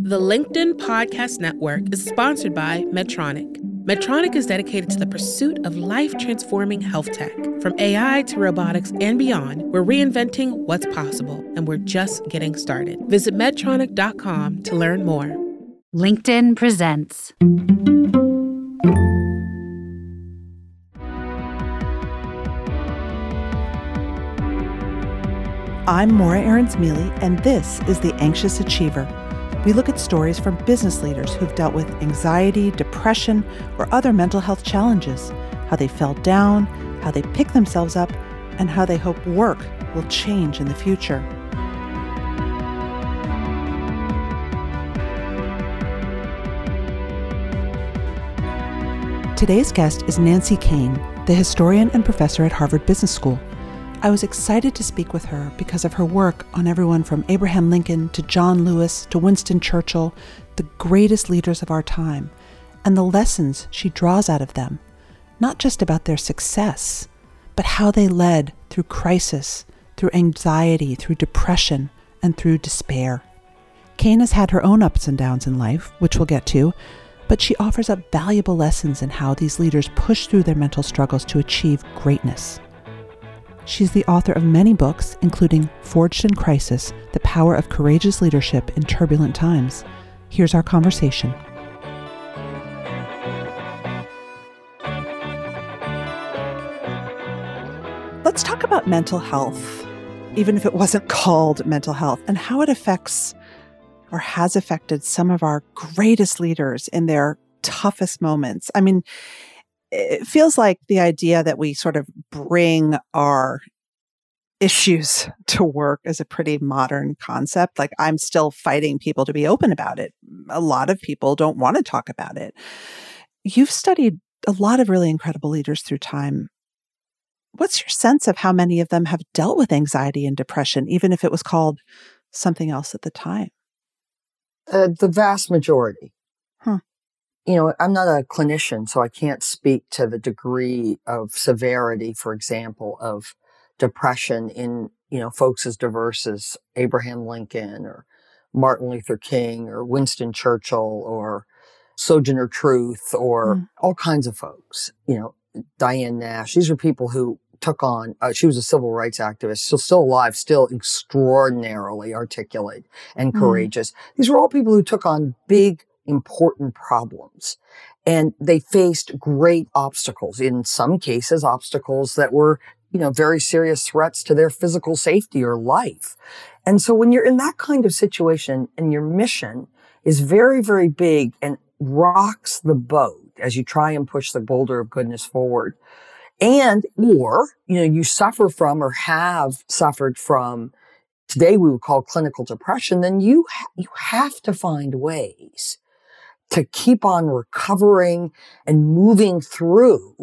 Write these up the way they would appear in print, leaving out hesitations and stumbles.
The LinkedIn Podcast Network is sponsored by Medtronic. Medtronic is dedicated to the pursuit of life-transforming health tech. From AI to robotics and beyond, we're reinventing what's possible, and we're just getting started. Visit Medtronic.com to learn more. LinkedIn presents. I'm Maura Aarons-Mele, and this is The Anxious Achiever. We look at stories from business leaders who've dealt with anxiety, depression, or other mental health challenges, how they fell down, how they pick themselves up, and how they hope work will change in the future. Today's guest is Nancy Koehn, the historian and professor at Harvard Business School. I was excited to speak with her because of her work on everyone from Abraham Lincoln to John Lewis to Winston Churchill, the greatest leaders of our time, and the lessons she draws out of them, not just about their success, but how they led through crisis, through anxiety, through depression, and through despair. Koehn has had her own ups and downs in life, which we'll get to, but she offers up valuable lessons in how these leaders push through their mental struggles to achieve greatness. She's the author of many books, including Forged in Crisis, The Power of Courageous Leadership in Turbulent Times. Here's our conversation. Let's talk about mental health, even if it wasn't called mental health, and how it affects or has affected some of our greatest leaders in their toughest moments. I mean, it feels like the idea that we sort of bring our issues to work is a pretty modern concept. Like, I'm still fighting people to be open about it. A lot of people don't want to talk about it. You've studied a lot of really incredible leaders through time. What's your sense of how many of them have dealt with anxiety and depression, even if it was called something else at the time? The vast majority. Huh. You know, I'm not a clinician, so I can't speak to the degree of severity, for example, of depression in, you know, folks as diverse as Abraham Lincoln or Martin Luther King or Winston Churchill or Sojourner Truth or all kinds of folks. You know, Diane Nash. These are people who took on, she was a civil rights activist, still alive, still extraordinarily articulate and courageous. These were all people who took on big, important problems. And they faced great obstacles, in some cases, obstacles that were, you know, very serious threats to their physical safety or life. And so when you're in that kind of situation and your mission is very, very big and rocks the boat as you try and push the boulder of goodness forward, and, or, you know, you suffer from or have suffered from today we would call clinical depression, then you have to find ways to keep on recovering and moving through,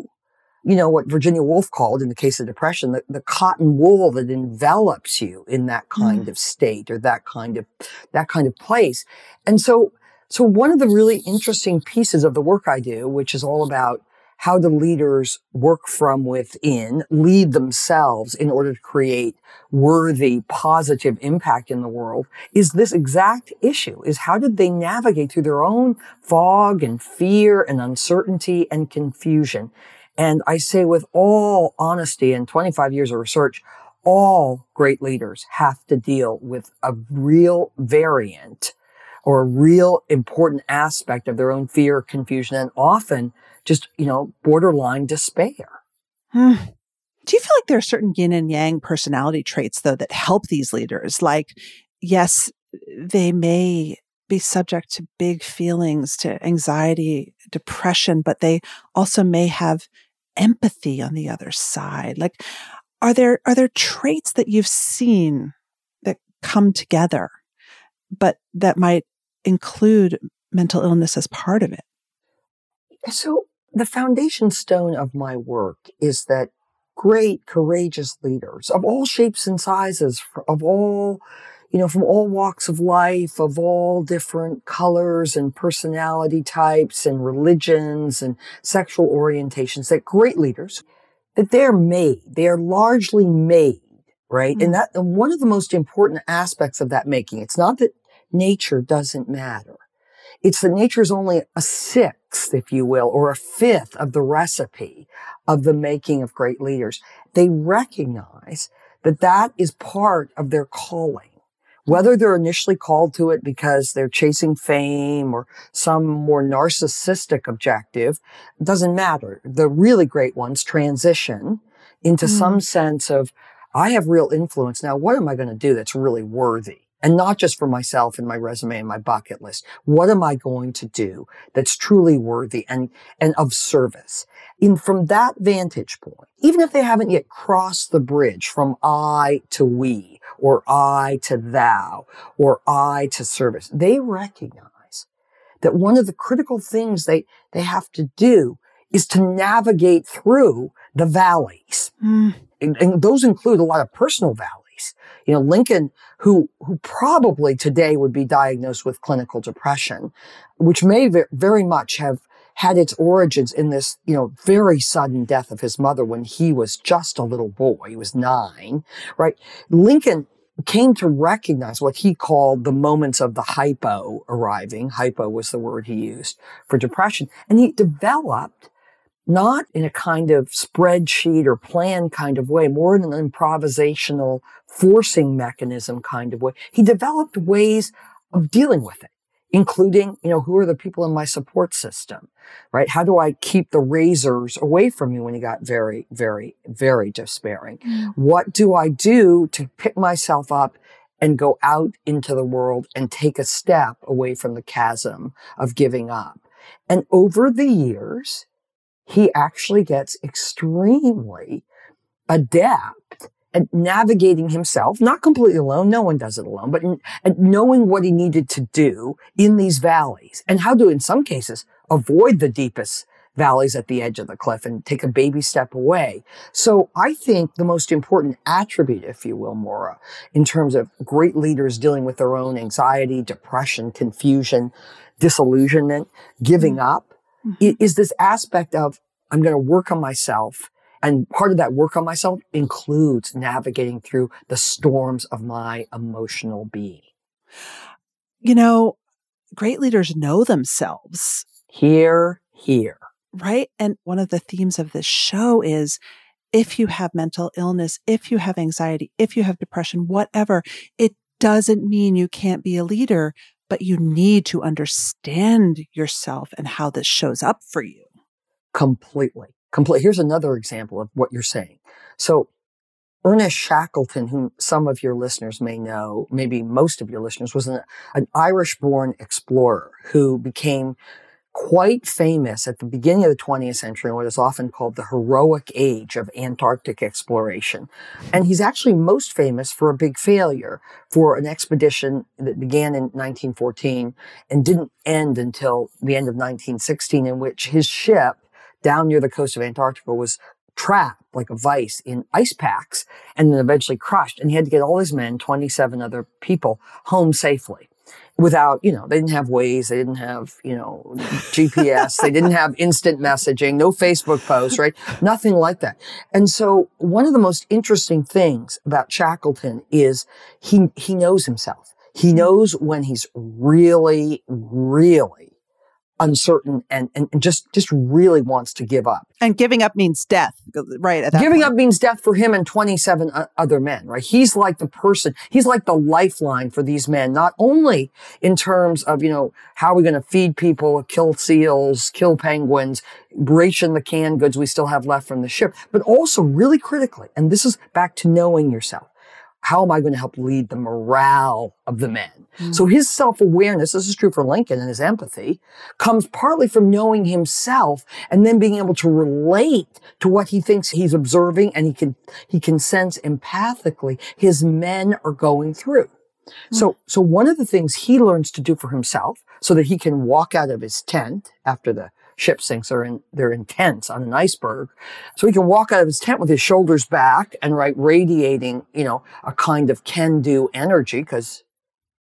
you know, what Virginia Woolf called, in the case of depression, the cotton wool that envelops you in that kind of state or that kind of place. And so one of the really interesting pieces of the work I do, which is all about how do leaders work from within, lead themselves in order to create worthy, positive impact in the world, is this exact issue, is how did they navigate through their own fog and fear and uncertainty and confusion. And I say with all honesty and 25 years of research, all great leaders have to deal with a real variant or a real important aspect of their own fear, confusion, and often just, you know, borderline despair. Do you feel like there are certain yin and yang personality traits, though, that help these leaders? Like, yes, they may be subject to big feelings, to anxiety, depression, but they also may have empathy on the other side. Like, are there traits that you've seen that come together, but that might include mental illness as part of it? So the foundation stone of my work is that great, courageous leaders of all shapes and sizes, of all, you know, from all walks of life, of all different colors and personality types and religions and sexual orientations, that great leaders, that they are largely made, right? And one of the most important aspects of that making, it's not that nature doesn't matter. It's that nature is only a sixth, if you will, or a fifth of the recipe of the making of great leaders. They recognize that that is part of their calling. Whether they're initially called to it because they're chasing fame or some more narcissistic objective, it doesn't matter. The really great ones transition into some sense of, I have real influence. Now, what am I going to do that's really worthy? And not just for myself and my resume and my bucket list. What am I going to do that's truly worthy and of service? And from that vantage point, even if they haven't yet crossed the bridge from I to we, or I to thou, or I to service, they recognize that one of the critical things they have to do is to navigate through the valleys. And those include a lot of personal valleys. You know, Lincoln, who probably today would be diagnosed with clinical depression, which may very much have had its origins in this, you know, very sudden death of his mother when he was just a little boy. He was 9, right? Lincoln came to recognize what he called the moments of the hypo arriving. Hypo was the word he used for depression. And he developed, not in a kind of spreadsheet or plan kind of way, more in an improvisational forcing mechanism kind of way. He developed ways of dealing with it, including, you know, who are the people in my support system, right? How do I keep the razors away from me when he got very, very, very despairing? What do I do to pick myself up and go out into the world and take a step away from the chasm of giving up? And over the years, he actually gets extremely adept at navigating himself, not completely alone, no one does it alone, but at knowing what he needed to do in these valleys and how to, in some cases, avoid the deepest valleys at the edge of the cliff and take a baby step away. So I think the most important attribute, if you will, Maura, in terms of great leaders dealing with their own anxiety, depression, confusion, disillusionment, giving up, it is this aspect of, I'm going to work on myself. And part of that work on myself includes navigating through the storms of my emotional being. You know, great leaders know themselves. Hear, hear. Right? And one of the themes of this show is, if you have mental illness, if you have anxiety, if you have depression, whatever, it doesn't mean you can't be a leader. But you need to understand yourself and how this shows up for you. Completely. Completely. Here's another example of what you're saying. So Ernest Shackleton, whom some of your listeners may know, maybe most of your listeners, was an Irish-born explorer who became quite famous at the beginning of the 20th century in what is often called the heroic age of Antarctic exploration. And he's actually most famous for a big failure, for an expedition that began in 1914 and didn't end until the end of 1916, in which his ship down near the coast of Antarctica was trapped like a vice in ice packs and then eventually crushed. And he had to get all his men, 27 other people, home safely. Without, you know, they didn't have Waze, they didn't have, you know, GPS, they didn't have instant messaging, no Facebook posts, right? Nothing like that. And so one of the most interesting things about Shackleton is he knows himself. He knows when he's really, really uncertain and just really wants to give up. And giving up means death, right? At that giving point. Up means death for him and 27 other men, right? He's like the person, he's like the lifeline for these men, not only in terms of, you know, how are we going to feed people, kill seals, kill penguins, ration the canned goods we still have left from the ship, but also really critically, and this is back to knowing yourself. How am I going to help lead the morale of the men? So his self-awareness, this is true for Lincoln, and his empathy comes partly from knowing himself and then being able to relate to what he thinks he's observing, and he can sense empathically his men are going through. So one of the things he learns to do for himself so that he can walk out of his tent after the ship sinks, they're in tents on an iceberg. So he can walk out of his tent with his shoulders back and radiating, you know, a kind of can-do energy, because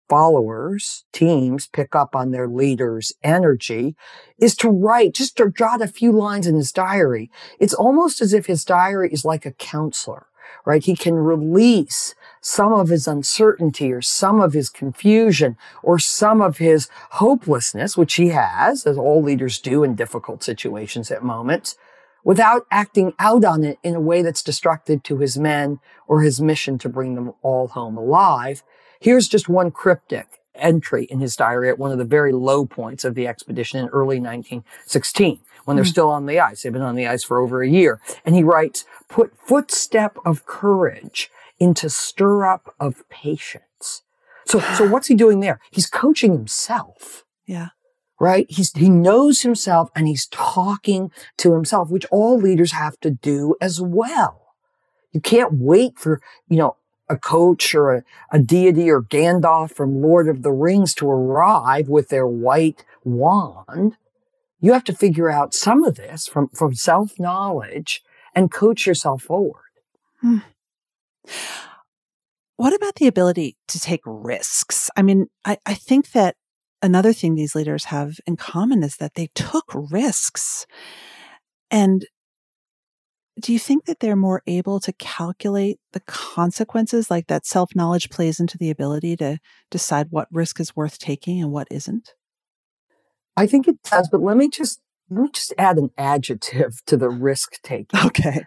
followers, teams pick up on their leader's energy, is to write, just to jot a few lines in his diary. It's almost as if his diary is like a counselor, right? He can release some of his uncertainty or some of his confusion or some of his hopelessness, which he has, as all leaders do in difficult situations at moments, without acting out on it in a way that's destructive to his men or his mission to bring them all home alive. Here's just one cryptic entry in his diary at one of the very low points of the expedition in early 1916, when they're still on the ice. They've been on the ice for over a year. And he writes, "Put footstep of courage into stirrup of patience." So what's he doing there? He's coaching himself. Yeah. Right? He knows himself and he's talking to himself, which all leaders have to do as well. You can't wait for, a coach or a deity or Gandalf from Lord of the Rings to arrive with their white wand. You have to figure out some of this from self-knowledge and coach yourself forward. What about the ability to take risks? I mean, I think that another thing these leaders have in common is that they took risks. And do you think that they're more able to calculate the consequences, like that self-knowledge plays into the ability to decide what risk is worth taking and what isn't? I think it does, but let me just add an adjective to the risk taking. Okay.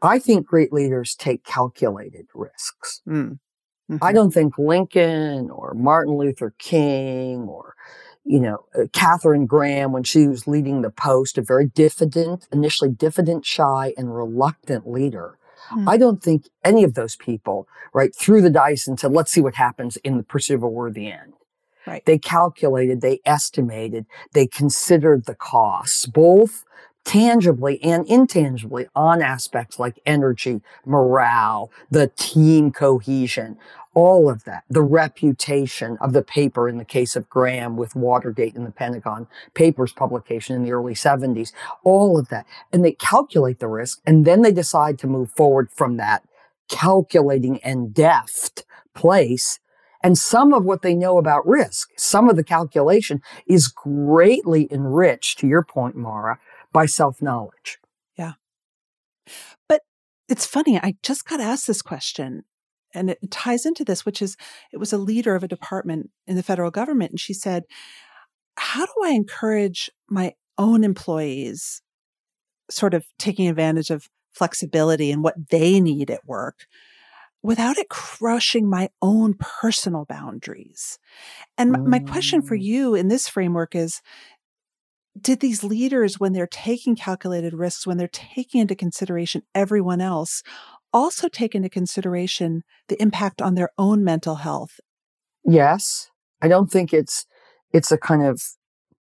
I think great leaders take calculated risks. Mm-hmm. I don't think Lincoln or Martin Luther King or, Katharine Graham, when she was leading the post, a very initially diffident, shy, and reluctant leader. Mm-hmm. I don't think any of those people, right, threw the dice and said, let's see what happens in the pursuit of a worthy end. Right. They calculated, they estimated, they considered the costs, both tangibly and intangibly, on aspects like energy, morale, the team cohesion, all of that, the reputation of the paper in the case of Graham with Watergate and the Pentagon Papers publication in the early 70s, all of that. And they calculate the risk, and then they decide to move forward from that calculating and deft place. And some of what they know about risk, some of the calculation is greatly enriched, to your point, Maura, by self-knowledge. Yeah. But it's funny, I just got asked this question, and it ties into this, which is, it was a leader of a department in the federal government, and she said, how do I encourage my own employees sort of taking advantage of flexibility and what they need at work without it crushing my own personal boundaries? And my question for you in this framework is, did these leaders, when they're taking calculated risks, when they're taking into consideration everyone else, also take into consideration the impact on their own mental health? Yes. I don't think it's a kind of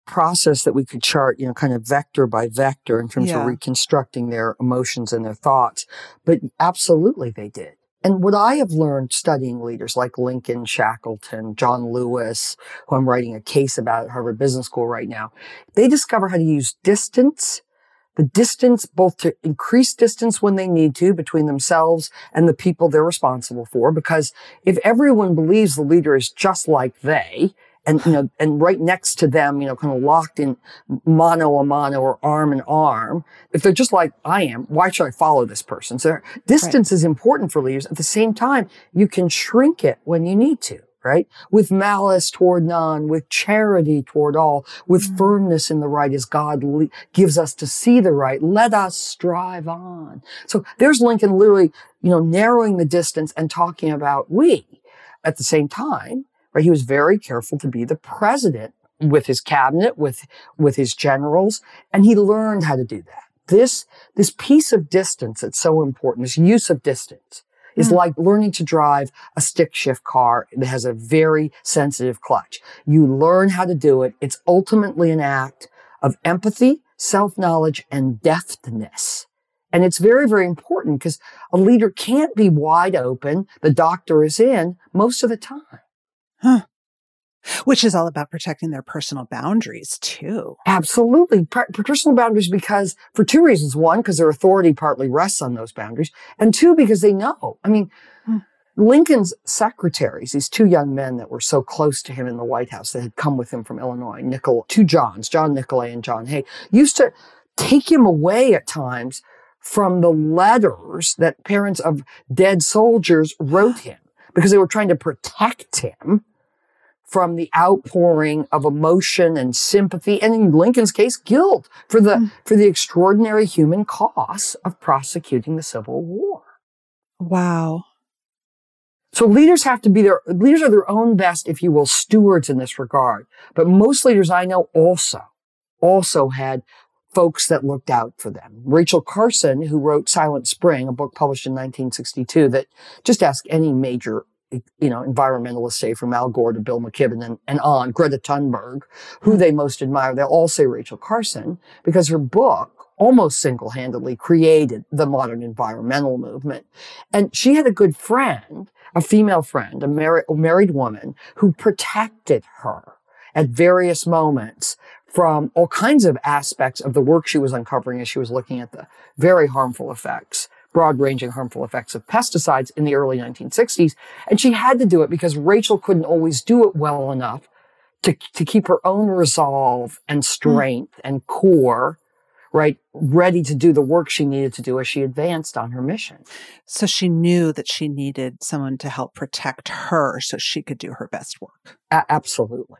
process that we could chart, kind of vector by vector in terms of reconstructing their emotions and their thoughts. But absolutely they did. And what I have learned studying leaders like Lincoln, Shackleton, John Lewis, who I'm writing a case about at Harvard Business School right now, they discover how to use distance, both to increase distance when they need to between themselves and the people they're responsible for. Because if everyone believes the leader is just like they, and right next to them, kind of locked in mano a mano or arm in arm. If they're just like I am, why should I follow this person? So distance is important for leaders. At the same time, you can shrink it when you need to, right? With malice toward none, with charity toward all, with firmness in the right as God gives us to see the right. Let us strive on. So there's Lincoln literally, narrowing the distance and talking about we at the same time. He was very careful to be the president with his cabinet, with his generals, and he learned how to do that. This piece of distance that's so important, this use of distance, is like learning to drive a stick shift car that has a very sensitive clutch. You learn how to do it. It's ultimately an act of empathy, self-knowledge, and deftness. And it's very, very important because a leader can't be wide open, the doctor is in, most of the time. Huh. Which is all about protecting their personal boundaries, too. Absolutely. Personal boundaries because, for two reasons. One, because their authority partly rests on those boundaries. And two, because they know. I mean, Lincoln's secretaries, these two young men that were so close to him in the White House that had come with him from Illinois, two Johns, John Nicolay and John Hay, used to take him away at times from the letters that parents of dead soldiers wrote him, because they were trying to protect him from the outpouring of emotion and sympathy, and in Lincoln's case, guilt for the extraordinary human costs of prosecuting the Civil War. Wow. So leaders are their own best, if you will, stewards in this regard. But most leaders I know also had folks that looked out for them. Rachel Carson, who wrote Silent Spring, a book published in 1962 that just asked any major, environmentalists, say from Al Gore to Bill McKibben and on, Greta Thunberg, who they most admire, they'll all say Rachel Carson, because her book almost single-handedly created the modern environmental movement. And she had a good friend, a female friend, a married woman, who protected her at various moments from all kinds of aspects of the work she was uncovering as she was looking at the very harmful effects, broad-ranging harmful effects of pesticides in the early 1960s. And she had to do it because Rachel couldn't always do it well enough to keep her own resolve and strength and core, right, ready to do the work she needed to do as she advanced on her mission. So she knew that she needed someone to help protect her so she could do her best work. Absolutely.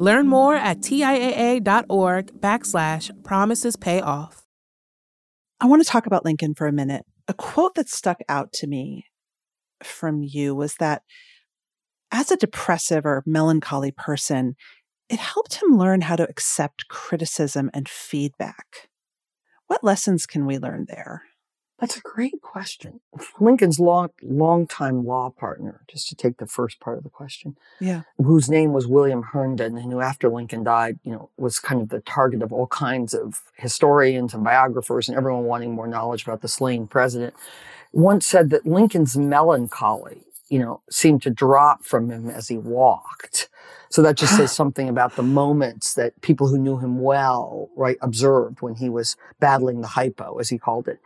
Learn more at TIAA.org/promises-pay-off. I want to talk about Lincoln for a minute. A quote that stuck out to me from you was that as a depressive or melancholy person, it helped him learn how to accept criticism and feedback. What lessons can we learn there? That's a great question. Lincoln's longtime law partner, just to take the first part of the question, whose name was William Herndon, and who after Lincoln died, was kind of the target of all kinds of historians and biographers and everyone wanting more knowledge about the slain president, once said that Lincoln's melancholy, seemed to drop from him as he walked. So that just says something about the moments that people who knew him well, right, observed when he was battling the hypo, as he called it.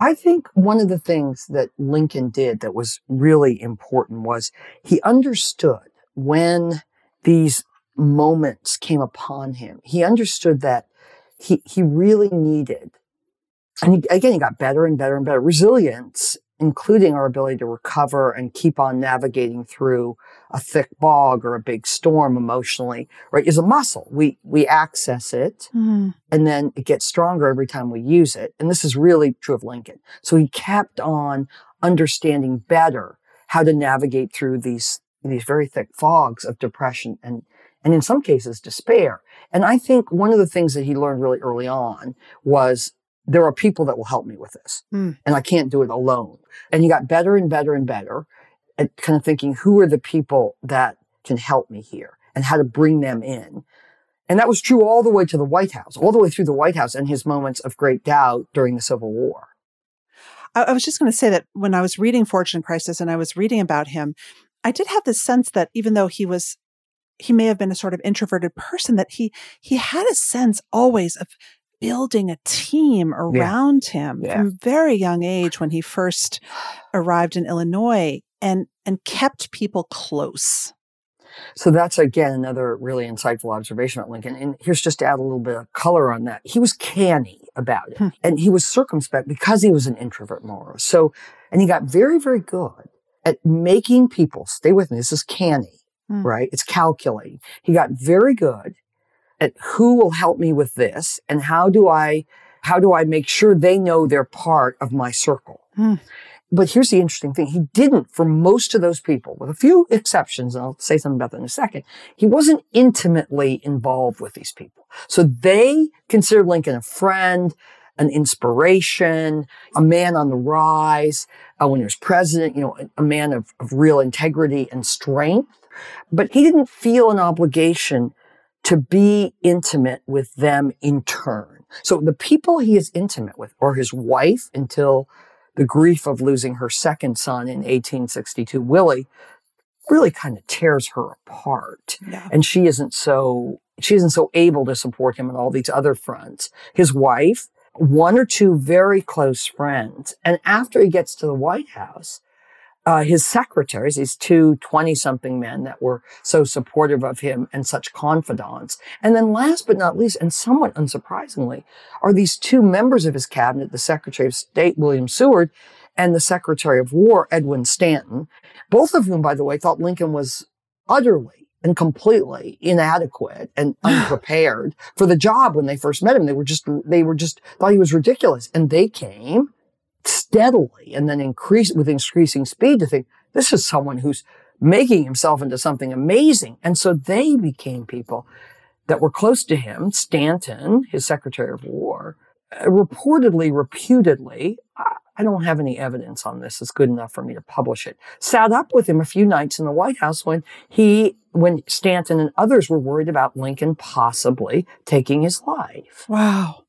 I think one of the things that Lincoln did that was really important was he understood when these moments came upon him. He understood that he really needed, and he got better and better and better, resilience, including our ability to recover and keep on navigating through a thick bog or a big storm emotionally, right, is a muscle. We access it, and then it gets stronger every time we use it. And this is really true of Lincoln. So he kept on understanding better how to navigate through these very thick fogs of depression and in some cases despair. And I think one of the things that he learned really early on was, there are people that will help me with this, and I can't do it alone. And he got better and better and better at kind of thinking, who are the people that can help me here and how to bring them in? And that was true all the way to the White House, all the way through the White House and his moments of great doubt during the Civil War. I was just going to say that when I was reading Fortune Crisis and I was reading about him, I did have this sense that even though he may have been a sort of introverted person, that he had a sense always of building a team around him from a very young age when he first arrived in Illinois and kept people close. So that's, again, another really insightful observation about Lincoln. And here's just to add a little bit of color on that. He was canny about it. And he was circumspect because he was an introvert, Maura. So, and he got very, very good at making people, stay with me, this is canny, right? It's calculating. He got very good at who will help me with this and how do I make sure they know they're part of my circle. But here's the interesting thing. He didn't, for most of those people, with a few exceptions, and I'll say something about that in a second, he wasn't intimately involved with these people. So they considered Lincoln a friend, an inspiration, a man on the rise, when he was president, a man of real integrity and strength. But he didn't feel an obligation to be intimate with them in turn. So the people he is intimate with are his wife until the grief of losing her second son in 1862, Willie, really kind of tears her apart. Yeah. And she isn't so able to support him on all these other fronts. His wife, one or two very close friends. And after he gets to the White House, his secretaries, these two 20-something men that were so supportive of him and such confidants. And then last but not least, and somewhat unsurprisingly, are these two members of his cabinet, the Secretary of State, William Seward, and the Secretary of War, Edwin Stanton, both of whom, by the way, thought Lincoln was utterly and completely inadequate and unprepared for the job when they first met him. They thought he was ridiculous. And they came steadily and then with increasing speed to think, this is someone who's making himself into something amazing. And so they became people that were close to him. Stanton, his Secretary of War, reputedly, I don't have any evidence on this. It's good enough for me to publish it. Sat up with him a few nights in the White House when Stanton and others were worried about Lincoln possibly taking his life. Wow.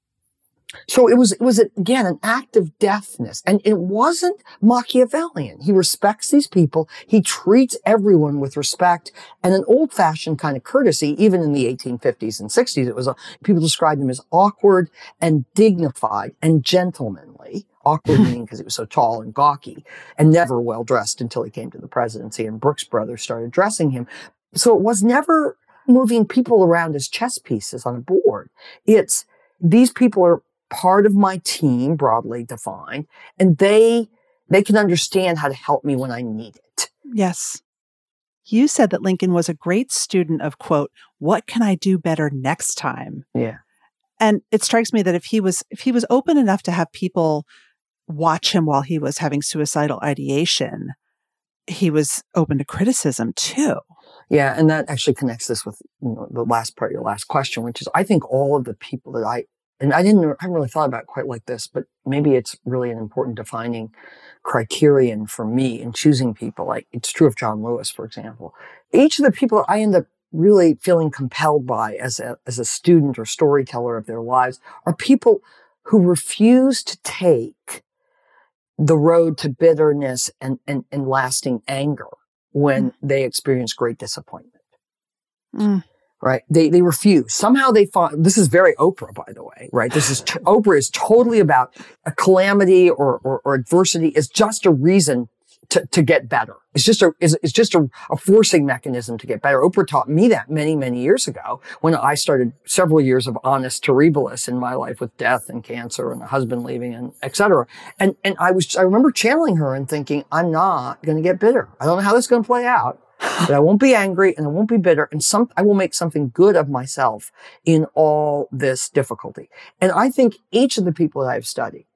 So it was again, an act of deafness. And it wasn't Machiavellian. He respects these people. He treats everyone with respect and an old-fashioned kind of courtesy. Even in the 1850s and 60s, people described him as awkward and dignified and gentlemanly. Awkward meaning because he was so tall and gawky and never well-dressed until he came to the presidency and Brooks Brothers started dressing him. So it was never moving people around as chess pieces on a board. It's these people are part of my team, broadly defined, and they can understand how to help me when I need it. Yes. You said that Lincoln was a great student of, quote, what can I do better next time? Yeah. And it strikes me that if he was open enough to have people watch him while he was having suicidal ideation, he was open to criticism too. Yeah, and that actually connects this with the last part of your last question, which is I think all of the people that I hadn't really thought about it quite like this, but maybe it's really an important defining criterion for me in choosing people. Like it's true of John Lewis, for example. Each of the people I end up really feeling compelled by as a student or storyteller of their lives are people who refuse to take the road to bitterness and lasting anger when they experience great disappointment. Mm. Right. They refuse. Somehow they find, this is very Oprah, by the way, right? Oprah is totally about a calamity or adversity is just a reason to get better. It's just a forcing mechanism to get better. Oprah taught me that many, many years ago when I started several years of honest terribilis in my life with death and cancer and a husband leaving and et cetera. And I remember channeling her and thinking, I'm not going to get bitter. I don't know how this is going to play out. But I won't be angry and I won't be bitter and I will make something good of myself in all this difficulty. And I think each of the people that I've studied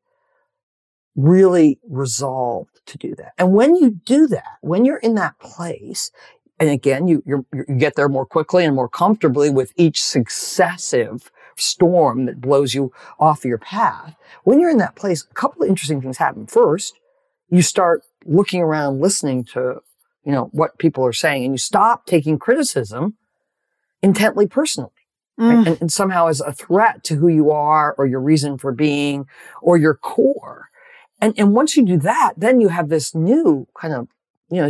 really resolved to do that. And when you do that, when you're in that place, and again, you get there more quickly and more comfortably with each successive storm that blows you off your path. When you're in that place, a couple of interesting things happen. First, you start looking around, listening to what people are saying, and you stop taking criticism intently personally, right? and somehow as a threat to who you are or your reason for being or your core. And once you do that, then you have this new kind of,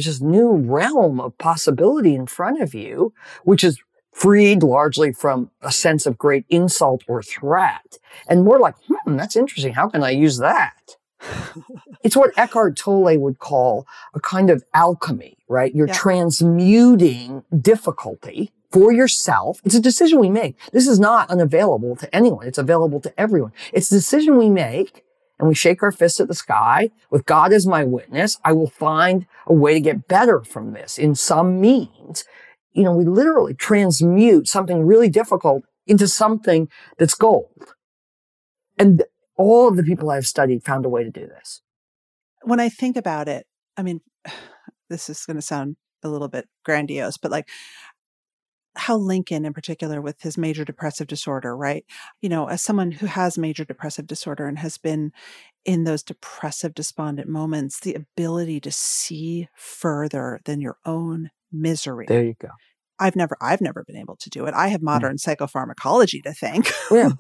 just new realm of possibility in front of you, which is freed largely from a sense of great insult or threat and more like, that's interesting. How can I use that? It's what Eckhart Tolle would call a kind of alchemy, right? You're transmuting difficulty for yourself. It's a decision we make. This is not unavailable to anyone. It's available to everyone. It's a decision we make, and we shake our fists at the sky. With God as my witness, I will find a way to get better from this in some means. We literally transmute something really difficult into something that's gold. And all of the people I've studied found a way to do this. When I think about it, I mean, this is going to sound a little bit grandiose, but like how Lincoln in particular with his major depressive disorder, right? As someone who has major depressive disorder and has been in those depressive, despondent moments, the ability to see further than your own misery. There you go. I've never been able to do it. I have modern psychopharmacology to thank. Yeah.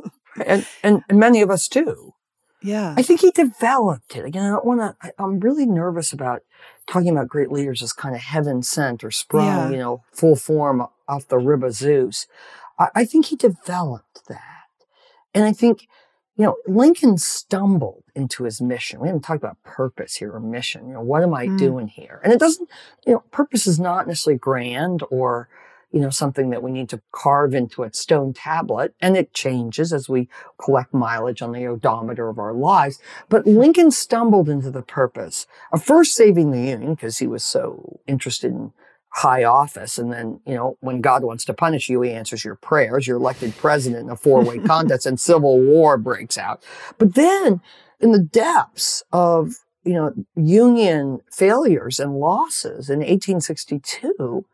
And many of us too. Yeah. I think he developed it. Again, I'm really nervous about talking about great leaders as kind of heaven sent or sprung, you know, full form off the rib of Zeus. I think he developed that. And I think, you know, Lincoln stumbled into his mission. We haven't talked about purpose here or mission. You know, what am I doing here? And it doesn't, you know, purpose is not necessarily grand or, you know, something that we need to carve into a stone tablet. And it changes as we collect mileage on the odometer of our lives. But Lincoln stumbled into the purpose of first saving the Union because he was so interested in high office. And then, you know, when God wants to punish you, he answers your prayers. You're elected president in a four-way contest and civil war breaks out. But then in the depths of, you know, Union failures and losses in 1862,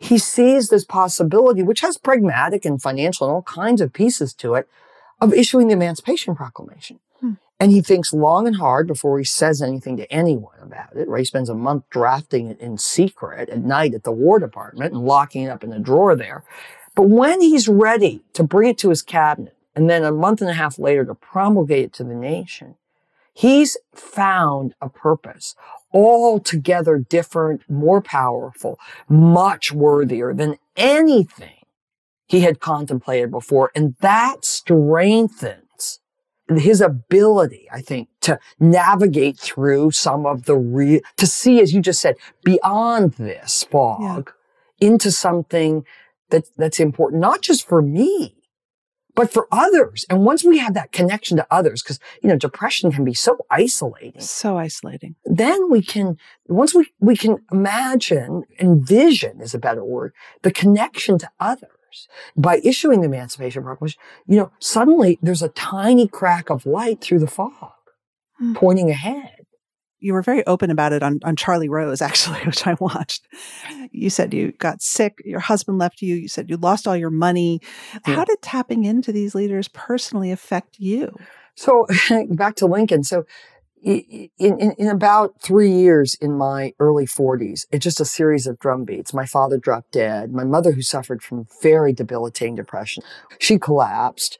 he sees this possibility, which has pragmatic and financial and all kinds of pieces to it, of issuing the Emancipation Proclamation. And he thinks long and hard before he says anything to anyone about it, right? He spends a month drafting it in secret at night at the War Department and locking it up in a drawer there. But when he's ready to bring it to his cabinet, and then a month and a half later to promulgate it to the nation, he's found a purpose altogether different, more powerful, much worthier than anything he had contemplated before. And that strengthens his ability, I think, to navigate through some of the real, to see, as you just said, beyond this fog into something that's important, not just for me, but for others. And once we have that connection to others, because, you know, depression can be so isolating. So isolating. Then we can, once we can imagine, envision is a better word, the connection to others. By issuing the Emancipation Proclamation, you know, suddenly there's a tiny crack of light through the fog pointing ahead. You were very open about it on Charlie Rose, actually, which I watched. You said you got sick, your husband left you, you said you lost all your money. Yeah. How did tapping into these leaders personally affect you? So back to Lincoln. So in about 3 years in my early 40s, it's just a series of drumbeats. My father dropped dead. My mother, who suffered from very debilitating depression, she collapsed.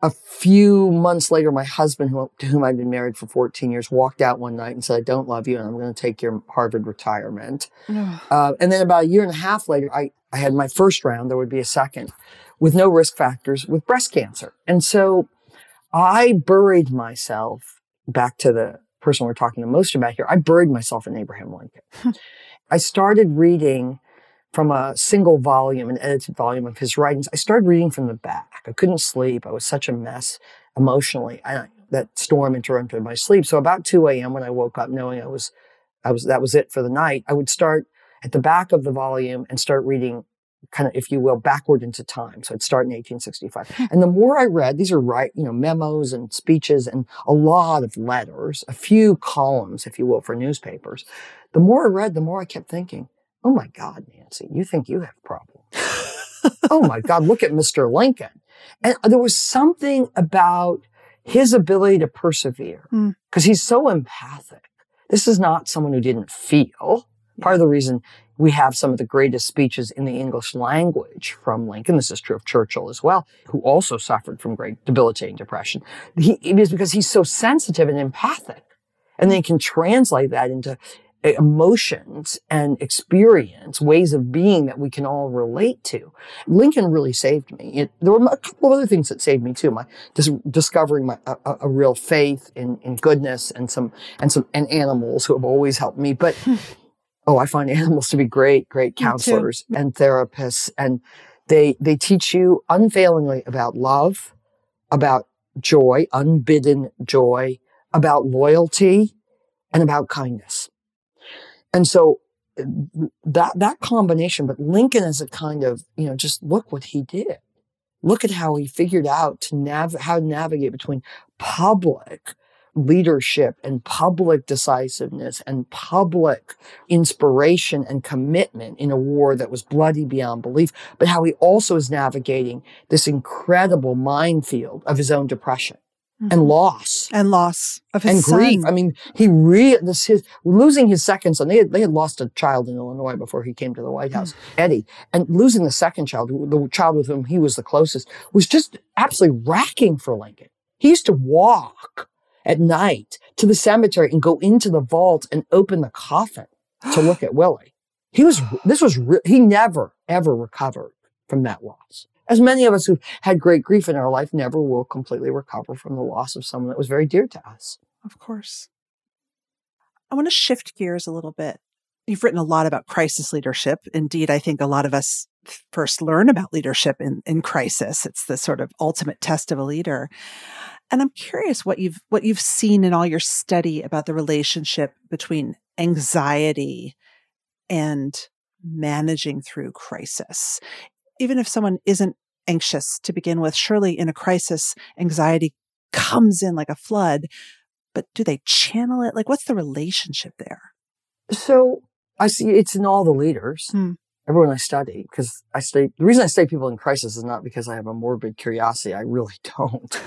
A few months later, my husband, to whom I'd been married for 14 years, walked out one night and said, I don't love you and I'm going to take your Harvard retirement. And then about a year and a half later, I had my first round. There would be a second with no risk factors with breast cancer. And so I buried myself. Back to the person we're talking the most about here, I buried myself in Abraham Lincoln. I started reading from a single volume, an edited volume of his writings. I started reading from the back. I couldn't sleep. I was such a mess emotionally. That storm interrupted my sleep. So about 2 a.m. when I woke up knowing that was it for the night, I would start at the back of the volume and start reading kind of, if you will, backward into time. So I'd start in 1865. And the more I read, these are memos and speeches and a lot of letters, a few columns, if you will, for newspapers. The more I read, the more I kept thinking, oh my God, Nancy, you think you have problems. Oh my God, look at Mr. Lincoln. And there was something about his ability to persevere because he's so empathic. This is not someone who didn't feel. Part of the reason we have some of the greatest speeches in the English language from Lincoln, this is true of Churchill as well, who also suffered from great debilitating depression, it is because he's so sensitive and empathic. And they can translate that into emotions and experience, ways of being that we can all relate to. Lincoln really saved me. There were a couple of other things that saved me too. Discovering a real faith in goodness and some animals who have always helped me. But I find animals to be great, great counselors and therapists. And they teach you unfailingly about love, about joy, unbidden joy, about loyalty, and about kindness. And so that combination, but Lincoln as a kind of, you know, just look what he did. Look at how he figured out to how to navigate between public leadership and public decisiveness and public inspiration and commitment in a war that was bloody beyond belief, but how he also is navigating this incredible minefield of his own depression and loss of his son. Grief. I mean, losing his second son. They had lost a child in Illinois before he came to the White House, Eddie, and losing the second child, the child with whom he was the closest, was just absolutely racking for Lincoln. He used to walk at night to the cemetery and go into the vault and open the coffin to look at Willie. He never, ever recovered from that loss. As many of us who've had great grief in our life never will completely recover from the loss of someone that was very dear to us. Of course. I want to shift gears a little bit. You've written a lot about crisis leadership. Indeed, I think a lot of us first learn about leadership in crisis. It's the sort of ultimate test of a leader. And I'm curious what you've seen in all your study about the relationship between anxiety and managing through crisis. Even if someone isn't anxious to begin with, surely in a crisis, anxiety comes in like a flood, but do they channel it? Like, what's the relationship there? So I see it's in all the leaders, everyone I study, because the reason I study people in crisis is not because I have a morbid curiosity. I really don't.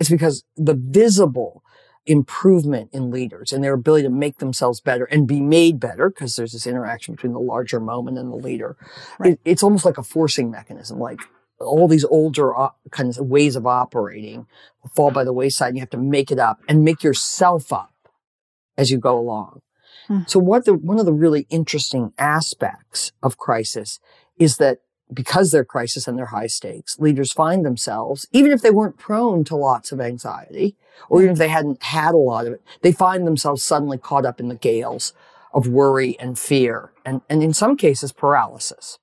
It's because the visible improvement in leaders and their ability to make themselves better and be made better, because there's this interaction between the larger moment and the leader. Right. It's almost like a forcing mechanism, like all these older kinds of ways of operating fall by the wayside, and you have to make it up and make yourself up as you go along. So one of the really interesting aspects of crisis is that because they're crisis and they're high stakes, leaders find themselves, even if they weren't prone to lots of anxiety, or even if they hadn't had a lot of it, they find themselves suddenly caught up in the gales of worry and fear, and in some cases, paralysis.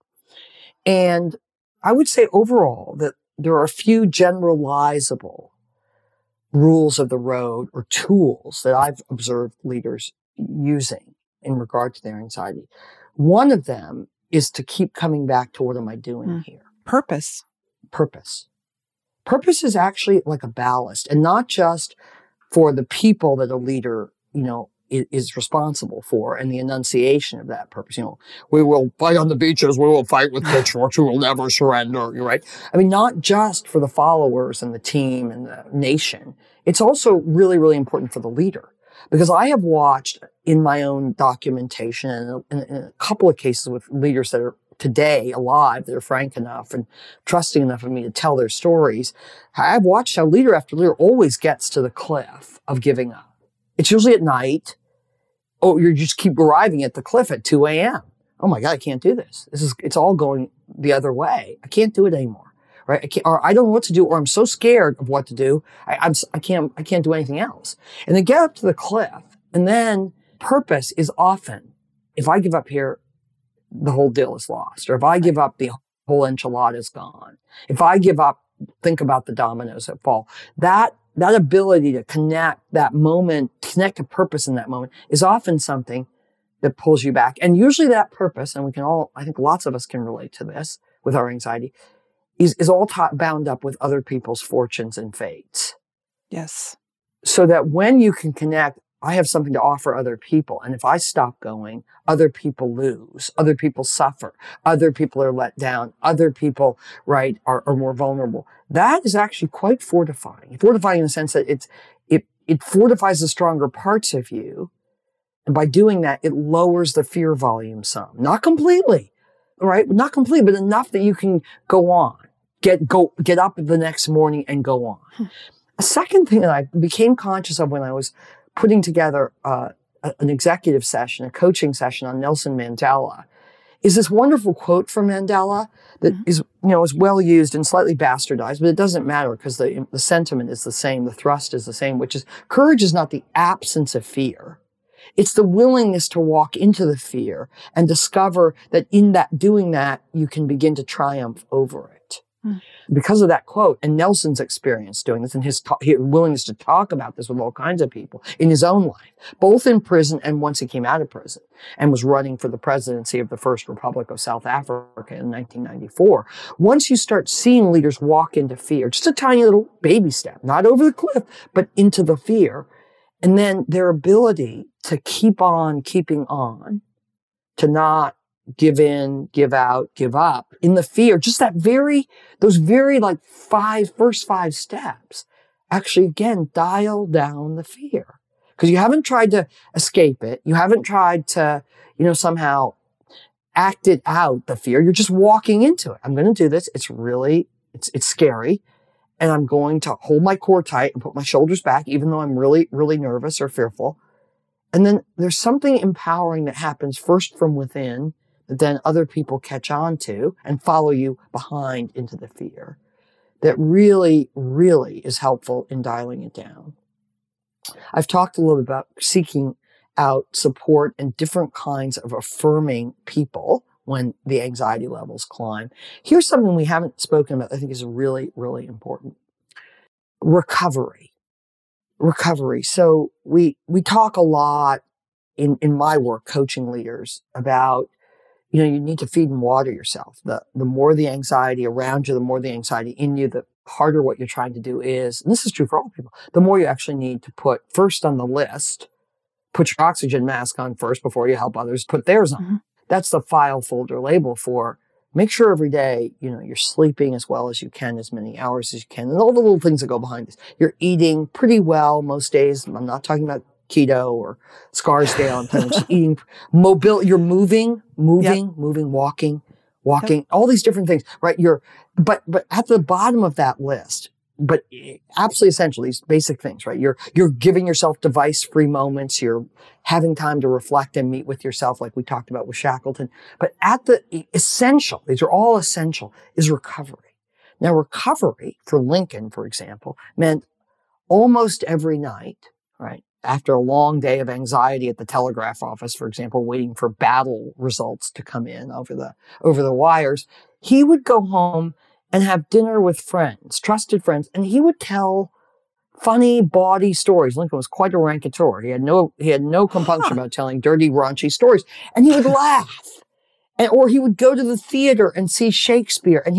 And I would say overall that there are a few generalizable rules of the road or tools that I've observed leaders using in regard to their anxiety. One of them is to keep coming back to, what am I doing here? Purpose. Purpose is actually like a ballast, and not just for the people that a leader, is responsible for and the enunciation of that purpose. We will fight on the beaches, we will fight with pitchforks, we will never surrender, right? I mean, not just for the followers and the team and the nation. It's also really, really important for the leader, because I have watched in my own documentation and in a couple of cases with leaders that are today alive, that are frank enough and trusting enough of me to tell their stories. I've watched how leader after leader always gets to the cliff of giving up. It's usually at night. Oh, you just keep arriving at the cliff at 2 a.m. Oh my God, I can't do this. It's all going the other way. I can't do it anymore, right? I don't know what to do, or I'm so scared of what to do. I can't do anything else. And they get up to the cliff, and then purpose is often, if I give up here, the whole deal is lost. Or if I give up, the whole enchilada is gone. If I give up, think about the dominoes that fall. That ability to connect that moment, connect to purpose in that moment, is often something that pulls you back. And usually that purpose, and I think lots of us can relate to this with our anxiety, is all bound up with other people's fortunes and fates. Yes. So that when you can connect, I have something to offer other people. And if I stop going, other people lose, other people suffer, other people are let down, other people, right, are more vulnerable. That is actually quite fortifying. Fortifying in the sense that it fortifies the stronger parts of you. And by doing that, it lowers the fear volume some. Not completely, right? Not completely, but enough that you can go on, get up the next morning and go on. A second thing that I became conscious of when I was putting together an executive session, a coaching session on Nelson Mandela, is this wonderful quote from Mandela that is well used and slightly bastardized, but it doesn't matter because the sentiment is the same, the thrust is the same, which is, courage is not the absence of fear. It's the willingness to walk into the fear and discover that in that doing that, you can begin to triumph over it. Because of that quote and Nelson's experience doing this and his willingness to talk about this with all kinds of people in his own life, both in prison and once he came out of prison and was running for the presidency of the First Republic of South Africa in 1994. Once you start seeing leaders walk into fear, just a tiny little baby step, not over the cliff, but into the fear, and then their ability to keep on keeping on, to not give in, give out, give up in the fear, just those first five steps actually, again, dial down the fear, because you haven't tried to escape it. You haven't tried to, somehow act it out, the fear. You're just walking into it. I'm going to do this. It's really, it's scary. and I'm going to hold my core tight and put my shoulders back, even though I'm really, really nervous or fearful. And then there's something empowering that happens first from within that then other people catch on to and follow you behind into the fear that really, really is helpful in dialing it down. I've talked a little bit about seeking out support and different kinds of affirming people when the anxiety levels climb. Here's something we haven't spoken about that I think is really, really important. Recovery. So we talk a lot in my work coaching leaders about, you know, you need to feed and water yourself. The more the anxiety around you, the more the anxiety in you, the harder what you're trying to do is, and this is true for all people, the more you actually need to put first on the list, put your oxygen mask on first before you help others put theirs on. Mm-hmm. That's the file folder label for make sure every day, you know, you're sleeping as well as you can, as many hours as you can, and all the little things that go behind this. You're eating pretty well most days. I'm not talking about keto or Scarsdale. I'm talking about eating mobile. You're moving, walking, yep. All these different things, right? But at the bottom of that list, but absolutely essential, these basic things, right? You're giving yourself device-free moments. You're having time to reflect and meet with yourself, like we talked about with Shackleton. But at the essential, these are all essential, is recovery. Now, recovery for Lincoln, for example, meant almost every night, right? After a long day of anxiety at the telegraph office, for example, waiting for battle results to come in over the wires, he would go home and have dinner with friends, trusted friends, and he would tell funny, bawdy stories. Lincoln was quite a raconteur. He had no compunction about telling dirty, raunchy stories. And he would laugh. Or he would go to the theater and see Shakespeare, and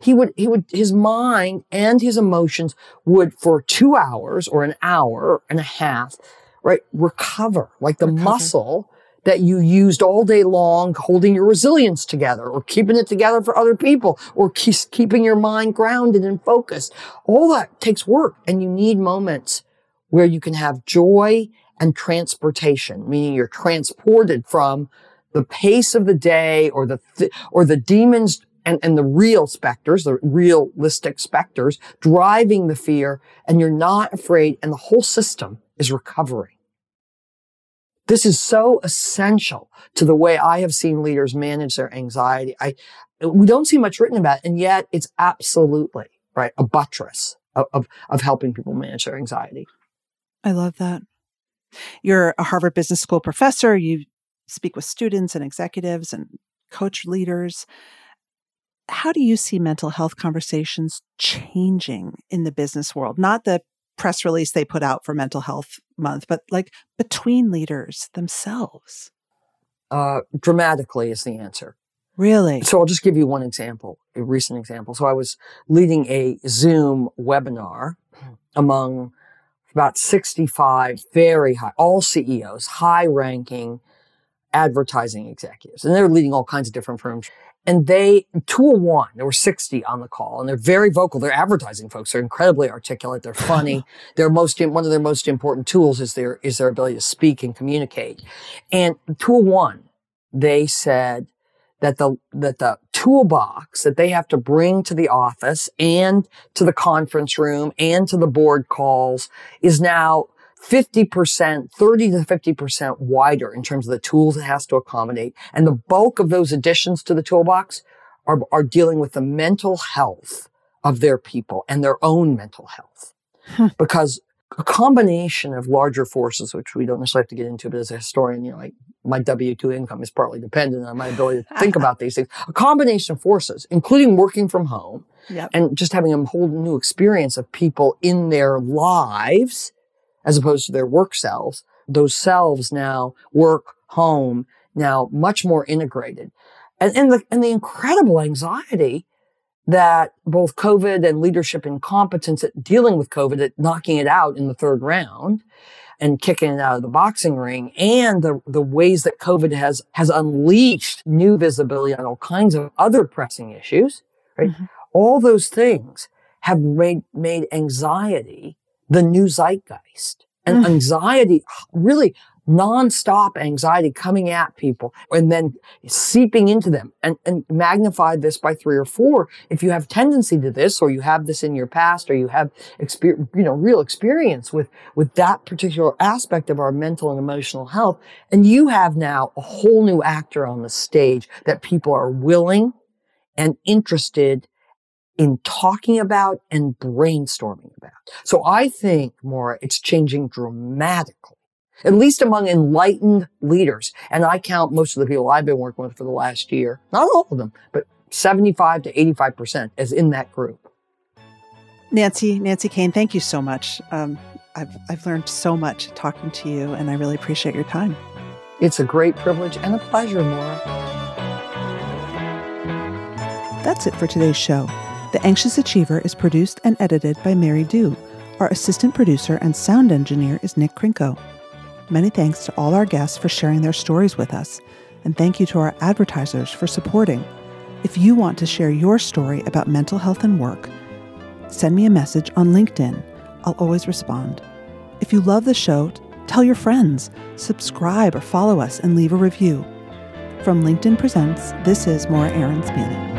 his mind and his emotions would, for 2 hours or an hour and a half, right, recover, like the muscle that you used all day long holding your resilience together or keeping it together for other people or keeping your mind grounded and focused. All that takes work, and you need moments where you can have joy and transportation, meaning you're transported from the pace of the day or the demons and the real specters, the realistic specters driving the fear, and you're not afraid, and the whole system is recovering. This is so essential to the way I have seen leaders manage their anxiety. We don't see much written about it, and yet it's absolutely, right, a buttress of helping people manage their anxiety. I love that. You're a Harvard Business School professor. You speak with students and executives and coach leaders. How do you see mental health conversations changing in the business world? Not the press release they put out for Mental Health Month, but like between leaders themselves? Dramatically is the answer. Really? So I'll just give you one example, a recent example. So I was leading a Zoom webinar among about 65 very high, all CEOs, high-ranking advertising executives. And they're leading all kinds of different firms. And there were 60 on the call, and they're very vocal. They're advertising folks. They're incredibly articulate. They're funny. One of their most important tools is their ability to speak and communicate. And 201, they said that the toolbox that they have to bring to the office and to the conference room and to the board calls is now 30 to 50% wider in terms of the tools it has to accommodate. And the bulk of those additions to the toolbox are dealing with the mental health of their people and their own mental health. Because a combination of larger forces, which we don't necessarily have to get into, but as a historian, you know, like my W-2 income is partly dependent on my ability to think about these things. A combination of forces, including working from home, yep, and just having a whole new experience of people in their lives as opposed to their work selves. Those selves now, work, home, now much more integrated. And the incredible anxiety that both COVID and leadership incompetence at dealing with COVID, at knocking it out in the third round and kicking it out of the boxing ring, and the ways that COVID has unleashed new visibility on all kinds of other pressing issues, right? Mm-hmm. All those things have made anxiety the new zeitgeist. And anxiety really nonstop anxiety coming at people and then seeping into them, and magnify this by 3 or 4. If you have tendency to this, or you have this in your past, or you have experience, real experience with that particular aspect of our mental and emotional health, and you have now a whole new actor on the stage that people are willing and interested in talking about and brainstorming about. So I think, Maura, it's changing dramatically, at least among enlightened leaders. And I count most of the people I've been working with for the last year, not all of them, but 75 to 85% is in that group. Nancy Koehn, thank you so much. I've learned so much talking to you, and I really appreciate your time. It's a great privilege and a pleasure, Maura. That's it for today's show. The Anxious Achiever is produced and edited by Mary Dew. Our assistant producer and sound engineer is Nick Krinko. Many thanks to all our guests for sharing their stories with us, and thank you to our advertisers for supporting. If you want to share your story about mental health and work, send me a message on LinkedIn. I'll always respond. If you love the show, tell your friends, subscribe or follow us, and leave a review. From LinkedIn Presents, this is Maura Aarons-Mele.